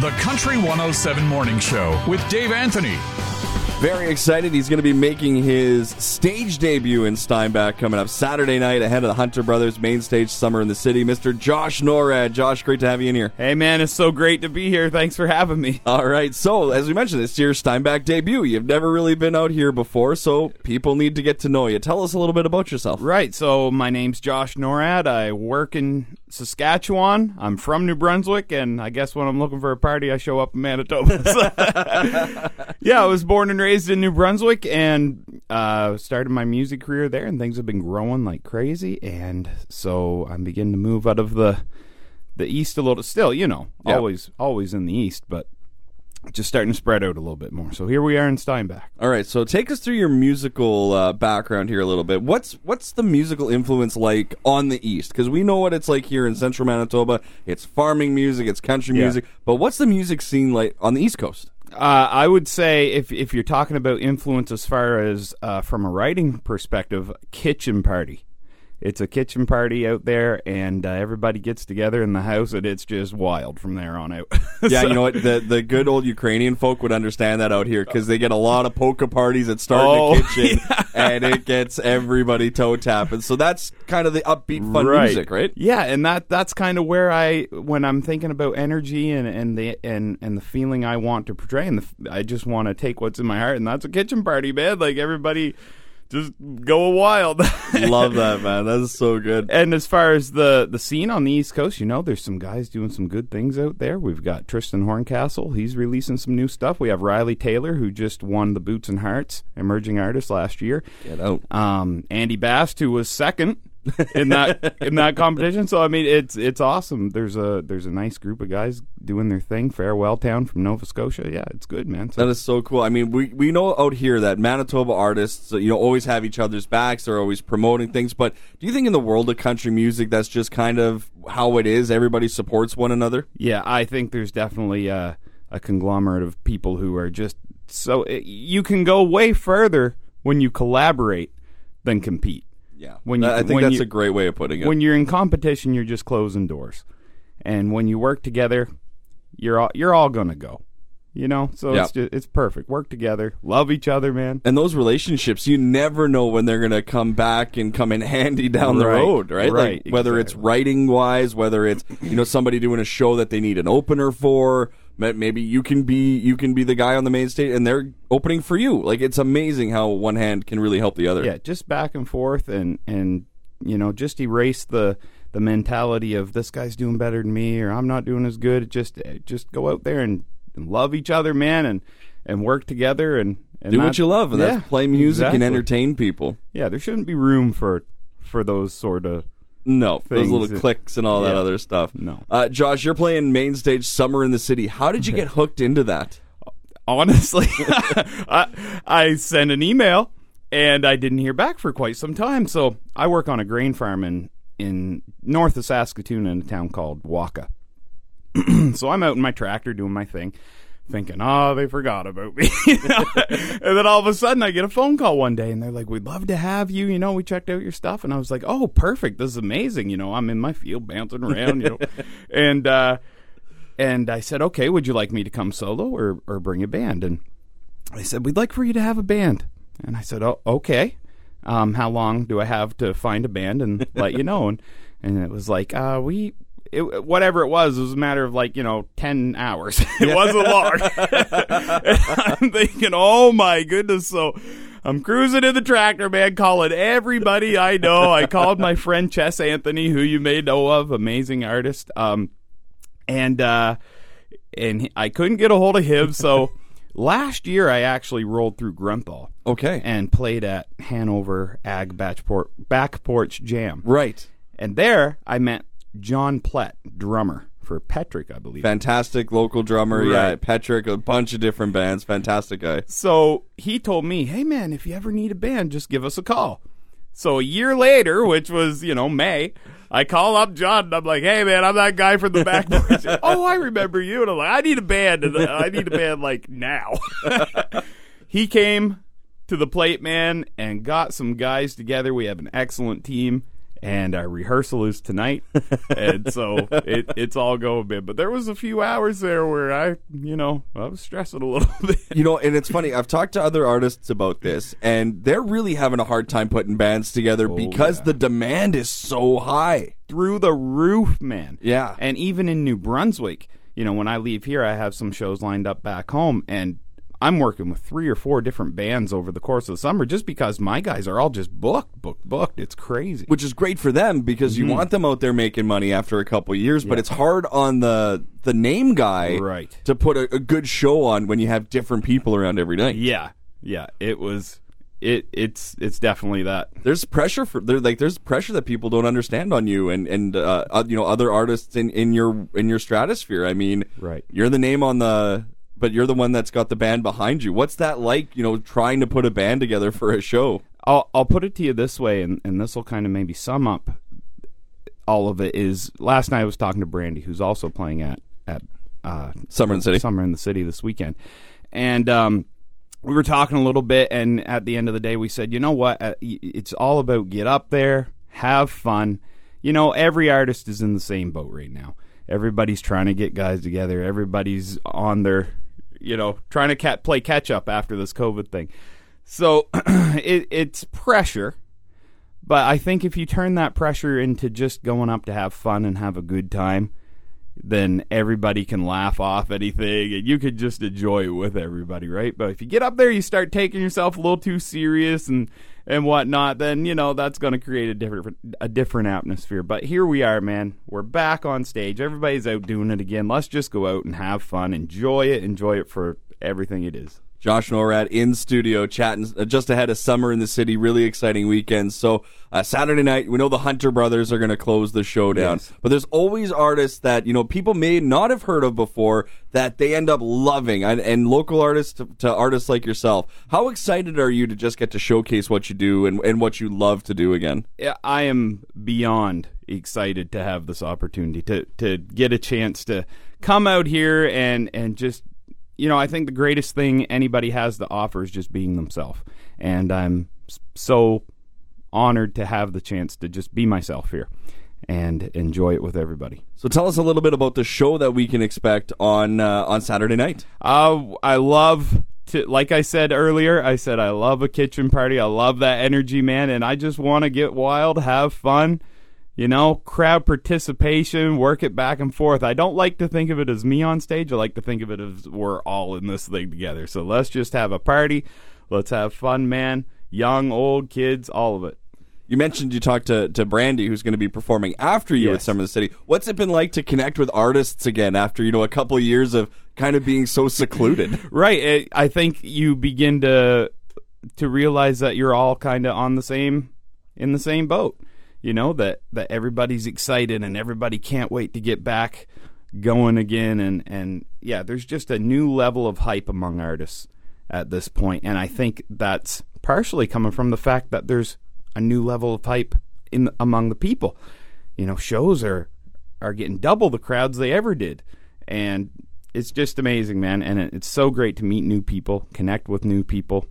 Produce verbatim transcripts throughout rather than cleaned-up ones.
The Country one oh seven Morning Show with Dave Anthony. Very excited. He's going to be making his stage debut in Steinbach coming up Saturday night ahead of the Hunter Brothers main stage, Summer in the City. Mister Josh Norad. Josh, great to have you in here. Hey, man, it's so great to be here. Thanks for having me. All right. So, as we mentioned, this year's Steinbach debut. You've never really been out here before, so people need to get to know you. Tell us a little bit about yourself. Right. So, my name's Josh Norad. I work in Saskatchewan. I'm from New Brunswick, and I guess when I'm looking for a party, I show up in Manitoba. Yeah, I was born and raised in New Brunswick, and uh, started my music career there, and things have been growing like crazy, and so I'm beginning to move out of the the east a little. Still, you know, yep. always always in the east, but just starting to spread out a little bit more. So here we are in Steinbach. All right, so take us through your musical uh, background here a little bit. What's what's the musical influence like on the East? Because we know what it's like here in central Manitoba. It's farming music, it's country yeah. music. But what's the music scene like on the East Coast? Uh, I would say if if you're talking about influence as far as uh, from a writing perspective, kitchen party. It's a kitchen party out there, and uh, everybody gets together in the house, and it's just wild from there on out. Yeah, so, you know what? The the good old Ukrainian folk would understand that out here, because they get a lot of polka parties that start oh, in the kitchen, yeah. and it gets everybody toe-tapping. So that's kind of the upbeat, fun right. music, right? Yeah, and that that's kind of where I, when I'm thinking about energy and, and, the, and, and the feeling I want to portray, and the, I just want to take what's in my heart, and that's a kitchen party, man. Like, everybody... just go wild. Love that, man. That is so good. And as far as the, the scene on the East Coast, you know, there's some guys doing some good things out there. We've got Tristan Horncastle. He's releasing some new stuff. We have Riley Taylor, who just won the Boots and Hearts Emerging Artist last year. Get out. Um, Andy Bast, who was second in that in that competition. So, I mean, it's it's awesome. There's a there's a nice group of guys doing their thing. Farewell Town from Nova Scotia. Yeah, it's good, man. So, that is so cool. I mean, we, we know out here that Manitoba artists, you know, always have each other's backs. They're always promoting things. But do you think in the world of country music, that's just kind of how it is? Everybody supports one another? Yeah, I think there's definitely a, a conglomerate of people who are just so... It, you can go way further when you collaborate than compete. Yeah, when you, I think when that's you, a great way of putting it. When you're in competition, you're just closing doors, and when you work together, you're all, you're all gonna go. You know, so yep. it's just, it's perfect. Work together, love each other, man. And those relationships, you never know when they're gonna come back and come in handy down the right. road, right? Right. Like, exactly. Whether it's writing wise, whether it's you know somebody doing a show that they need an opener for. Maybe you can be you can be the guy on the main stage, and they're opening for you. Like, it's amazing how one hand can really help the other. Yeah, just back and forth, and and you know, just erase the the mentality of this guy's doing better than me, or I'm not doing as good. Just just go out there and, and love each other, man, and and work together, and, and do not, what you love, and yeah, that's play music exactly. and entertain people. Yeah, there shouldn't be room for for those sort of. No, things. Those little clicks and all yeah. that other stuff. No, uh, Josh, you're playing main stage Summer in the City. How did you get hooked into that? Honestly, I, I sent an email, and I didn't hear back for quite some time. So I work on a grain farm in, in north of Saskatoon in a town called Waka. So I'm out in my tractor doing my thing, thinking, oh, they forgot about me. You know? And then all of a sudden I get a phone call one day, and they're like, we'd love to have you. You know, we checked out your stuff. And I was like, oh, perfect. This is amazing. You know, I'm in my field bouncing around, you know. And uh, and I said, okay, would you like me to come solo or, or bring a band? And they said, we'd like for you to have a band. And I said, oh, okay. Um, how long do I have to find a band and let you know? And, and it was like, uh, we... It, whatever it was, it was a matter of like, you know, ten hours. It wasn't long. I'm thinking, oh my goodness. So I'm cruising in the tractor, man, calling everybody I know. I called my friend Chess Anthony, who you may know of, amazing artist. Um, and, uh, and I couldn't get a hold of him. So last year I actually rolled through Grunthal. Okay. And played at Hanover Ag Back Porch Jam. Right. And there I met John Plett, drummer for Patrick, I believe. Fantastic local drummer, right. yeah. Patrick, a bunch of different bands, fantastic guy. So he told me, hey man, if you ever need a band, just give us a call. So a year later, which was, you know, May, I call up John, and I'm like, hey man, I'm that guy from the back porch. Oh, I remember you. And I'm like, I need a band, and I need a band like now. He came to the plate, man, and got some guys together. We have an excellent team. and our rehearsal is tonight, and so it, it's all going a bit. But there was a few hours there where I, you know, I was stressing a little bit. You know, and it's funny. I've talked to other artists about this, and they're really having a hard time putting bands together oh, because yeah. the demand is so high. Through the roof, man. Yeah. And even in New Brunswick, you know, when I leave here, I have some shows lined up back home, and I'm working with three or four different bands over the course of the summer just because my guys are all just booked, booked, booked. It's crazy. Which is great for them because you mm-hmm. want them out there making money after a couple of years, yeah. but it's hard on the the name guy right. to put a, a good show on when you have different people around every night. Yeah, yeah. It was... It it's it's definitely that. There's pressure for there like there's pressure that people don't understand on you and and uh, you know other artists in, in your in your stratosphere. I mean, right. You're the name on the, but you're the one that's got the band behind you. What's that like? You know, trying to put a band together for a show. I'll I'll put it to you this way, and and this will kind of maybe sum up all of it. Is last night I was talking to Brandy, who's also playing at at uh, Summer in the City. Summer in the City this weekend, and um. We were talking a little bit, and at the end of the day, we said, you know what, it's all about get up there, have fun. You know, every artist is in the same boat right now. Everybody's trying to get guys together. Everybody's on their, you know, trying to cat, play catch-up after this COVID thing. So it, it's pressure, but I think if you turn that pressure into just going up to have fun and have a good time, then everybody can laugh off anything, and you could just enjoy it with everybody, right? But if you get up there, you start taking yourself a little too serious and, and whatnot, then, you know, that's going to create a different a different atmosphere. But here we are, man. We're back on stage. Everybody's out doing it again. Let's just go out and have fun. Enjoy it. Enjoy it for everything it is. Josh Norad in studio chatting just ahead of Summer in the City. Really exciting weekend. So uh, Saturday night, we know the Hunter Brothers are going to close the show down. Yes. But there's always artists that, you know, people may not have heard of before that they end up loving. And, and local artists to, to artists like yourself. How excited are you to just get to showcase what you do and, and what you love to do again? I am beyond excited to have this opportunity to, to get a chance to come out here and, and just... You know, I think the greatest thing anybody has to offer is just being themselves. And I'm so honored to have the chance to just be myself here and enjoy it with everybody. So tell us a little bit about the show that we can expect on uh, on Saturday night. Uh, I love, to, like I said earlier, I said I love a kitchen party. I love that energy, man. And I just want to get wild, have fun. You know, crowd participation, work it back and forth. I don't like to think of it as me on stage. I like to think of it as we're all in this thing together. So let's just have a party. Let's have fun, man. Young, old, kids, all of it. You mentioned you talked to, to Brandy, who's going to be performing after you yes. at Summer in the City. What's it been like to connect with artists again after, you know, a couple of years of kind of being so secluded? Right. It, I think you begin to to realize that you're all kind of on the same in the same boat. You know, that, that everybody's excited and everybody can't wait to get back going again. And, and yeah, there's just a new level of hype among artists at this point. And I think that's partially coming from the fact that there's a new level of hype in among the people. You know, shows are, are getting double the crowds they ever did. And it's just amazing, man. And it, it's so great to meet new people, connect with new people,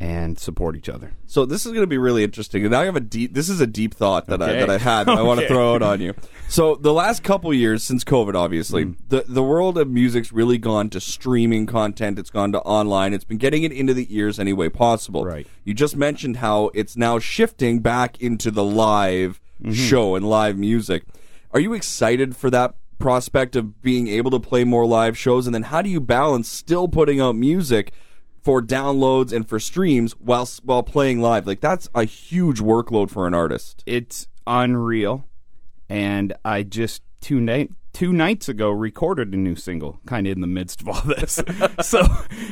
and support each other. So this is going to be really interesting. And now I have a deep. This is a deep thought that okay. I that I had. That okay. I want to throw out on you. So the last couple years since COVID, obviously, mm. the the world of music's really gone to streaming content. It's gone to online. It's been getting it into the ears any way possible. Right. You just mentioned how it's now shifting back into the live mm-hmm. show and live music. Are you excited for that prospect of being able to play more live shows? And then how do you balance still putting out music for downloads and for streams while while playing live? Like, that's a huge workload for an artist. It's unreal. And I just two night two nights ago recorded a new single, kind of in the midst of all this. So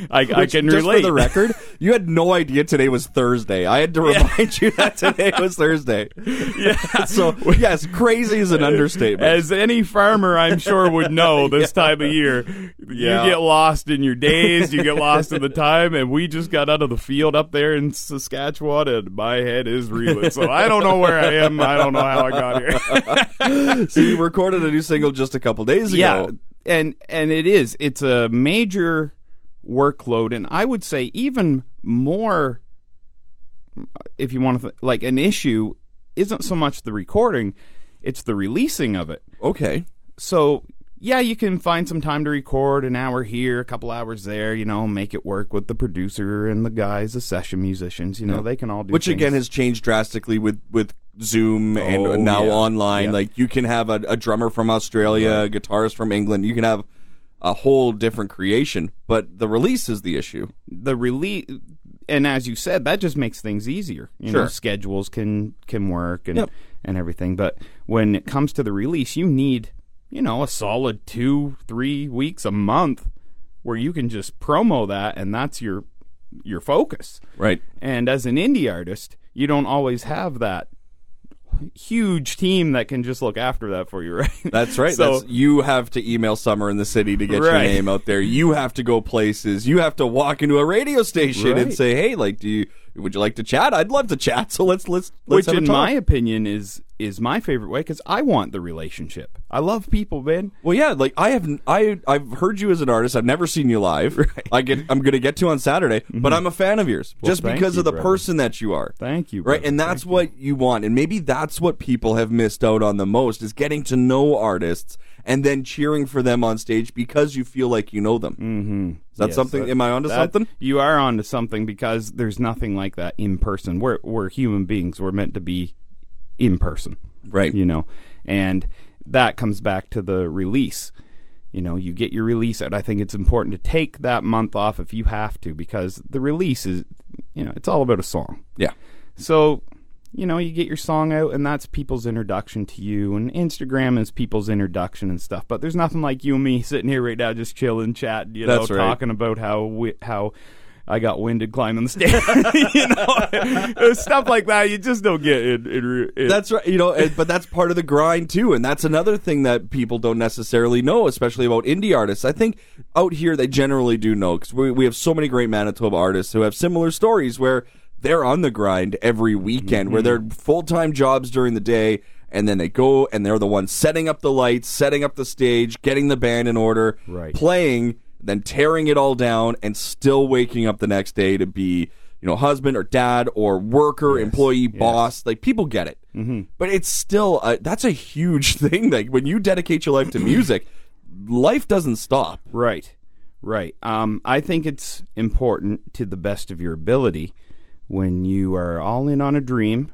I, Which, I can just relate. Just for the record, you had no idea today was Thursday. I had to remind yeah. you that today was Thursday. Yeah. So yes, crazy is an understatement. As any farmer, I'm sure, would know this yeah. time of year, yeah. you get lost in your days, you get lost in the time, and we just got out of the field up there in Saskatchewan, and my head is reeling. So I don't know where I am. I don't know how I got here. So you recorded a new single just a couple days ago. Yeah, and, and it is. It's a major workload, and I would say even more, if you want to, th- like an issue isn't so much the recording, it's the releasing of it. Okay. So, yeah, you can find some time to record an hour here, a couple hours there, you know, make it work with the producer and the guys, the session musicians, you know, yeah. they can all do Which, things. Again, has changed drastically with, with Zoom oh, and now yeah. online. Yeah. Like, you can have a, a drummer from Australia, yeah. a guitarist from England. You can have a whole different creation, but the release is the issue. The release... And as you said, that just makes things easier. You sure. know, schedules can can work and yep. and everything. But when it comes to the release, you need, you know, a solid two, three weeks, a month, where you can just promo that, and that's your your focus. Right. And as an indie artist, you don't always have that huge team that can just look after that for you, right? That's right. So That's, you have to email Summer in the City to get right. your name out there. You have to go places. You have to walk into a radio station right. and say, "Hey, like, do you would you like to chat? I'd love to chat. So let's let's let's." Which, have a in talk. my opinion, is is my favorite way because I want the relationship. I love people, man. Well, yeah. Like I have I I've heard you as an artist. I've never seen you live. Right. I get I'm going to get to on Saturday, mm-hmm. but I'm a fan of yours well, just because you, of the brother. person that you are. Thank you. Brother. Right, and that's thank what you. you want, and maybe that. That's what people have missed out on the most is getting to know artists and then cheering for them on stage because you feel like you know them. Mm-hmm. Is that yes, something? That, am I onto that, something? You are onto something because there's nothing like that in person. We're we're human beings. We're meant to be in person, right? You know, and that comes back to the release. You know, you get your release, and I think it's important to take that month off if you have to because the release is, you know, it's all about a song. Yeah. So. You know, you get your song out, and that's people's introduction to you, and Instagram is people's introduction and stuff, but there's nothing like you and me sitting here right now just chilling, chatting, you that's know, right. talking about how we, how I got winded climbing the stairs, you know, stuff like that you just don't get in, in, in. That's right, you know, but that's part of the grind, too, and that's another thing that people don't necessarily know, especially about indie artists. I think out here they generally do know, because we, we have so many great Manitoba artists who have similar stories where... They're on the grind every weekend mm-hmm. where they're full-time jobs during the day, and then they go and they're the ones setting up the lights, setting up the stage, getting the band in order, right. playing, then tearing it all down, and still waking up the next day to be, you know, husband or dad or worker, yes. employee, yes. boss. Like, people get it. Mm-hmm. But it's still, a, that's a huge thing. Like, when you dedicate your life to music, life doesn't stop. Right, right. Um, I think it's important to the best of your ability when you are all in on a dream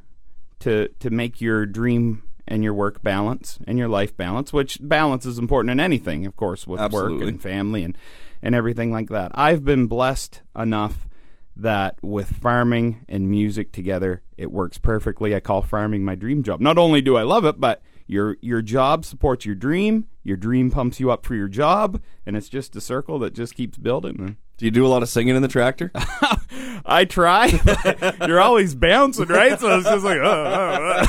to to make your dream and your work balance and your life balance, which balance is important in anything, of course, with Absolutely. work and family and, and everything like that. I've been blessed enough that with farming and music together, it works perfectly. I call farming my dream job. Not only do I love it, but your your job supports your dream, your dream pumps you up for your job, and it's just a circle that just keeps building. Do you do a lot of singing in the tractor? I try. You're always bouncing, right? So it's just like, oh,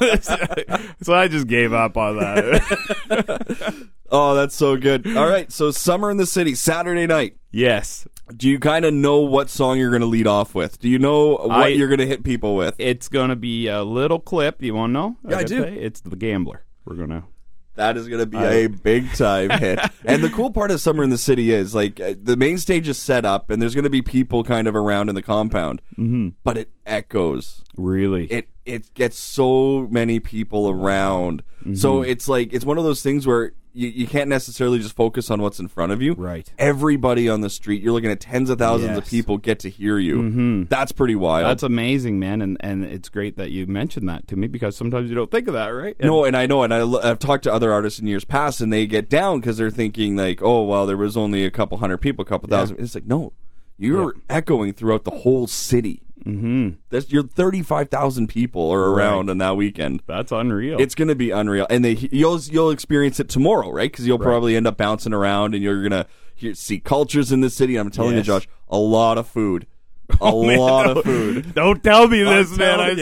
oh, oh. So I just gave up on that. Oh, that's so good. All right, so Summer in the City, Saturday night. Yes. Do you kind of know what song you're going to lead off with? Do you know what I, you're going to hit people with? It's going to be a little clip. You want to know? Yeah, I, I do. Say? It's The Gambler. We're going to... That is going to be I... a big-time hit. And the cool part of Summer in the City is, like, the main stage is set up, and there's going to be people kind of around in the compound. Mm-hmm. But it echoes. Really? It it gets so many people around. Mm-hmm. So it's, like, it's one of those things where you, you can't necessarily just focus on what's in front of you. Right. Everybody on the street, you're looking at tens of thousands yes. of people get to hear you. Mm-hmm. That's pretty wild. That's amazing, man, and and it's great that you mentioned that to me because sometimes you don't think of that, right? And no, and I know, and I, I've talked to other artists in years past, and they get down because they're thinking, like, oh, well, there was only a couple hundred people, a couple yeah. thousand. It's like, no, you're yeah. echoing throughout the whole city. Mm-hmm. That's, you're thirty-five thousand people are around right. on that weekend. That's unreal. It's going to be unreal, and they you'll you'll experience it tomorrow, right? Because you'll right. probably end up bouncing around, and you're gonna hear, see cultures in the city. I'm telling yes. you, Josh, a lot of food, a oh, man, lot no. of food. Don't tell me this, I'm man. I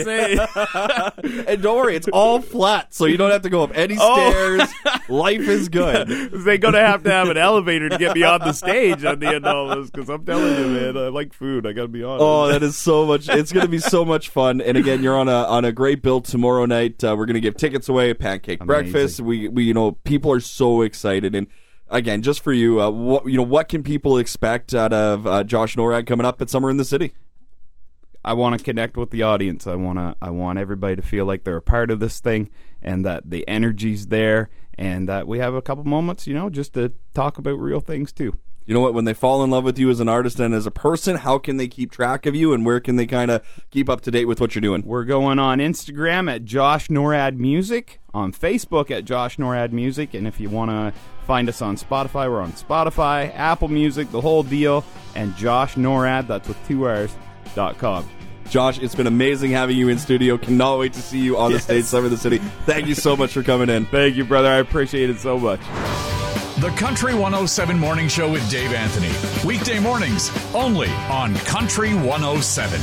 say, and don't worry, it's all flat, so you don't have to go up any oh. stairs. Life is good. They're gonna have to have an elevator to get me on the stage at the end of all this because I'm telling you, man, I like food. I gotta be honest. Oh, that is so much. It's gonna be so much fun. And again, you're on a on a great build tomorrow night. Uh, we're gonna give tickets away, pancake Amazing. breakfast. We we you know people are so excited. And again, just for you, uh, what you know, what can people expect out of uh, Josh Norad coming up at Summer in the City? I want to connect with the audience. I want to. I want everybody to feel like they're a part of this thing, and that the energy's there, and that we have a couple moments, you know, just to talk about real things too. You know what? When they fall in love with you as an artist and as a person, how can they keep track of you, and where can they kind of keep up to date with what you're doing? We're going on Instagram at Josh Norad Music, on Facebook at Josh Norad Music, and if you want to find us on Spotify, we're on Spotify, Apple Music, the whole deal, and Josh Norad, that's with two R's, dot com. Josh, it's been amazing having you in studio. Cannot wait to see you on the yes. stage, Summer in the City. Thank you so much for coming in. Thank you, brother. I appreciate it so much. The Country one oh seven Morning Show with Dave Anthony. Weekday mornings only on Country one oh seven.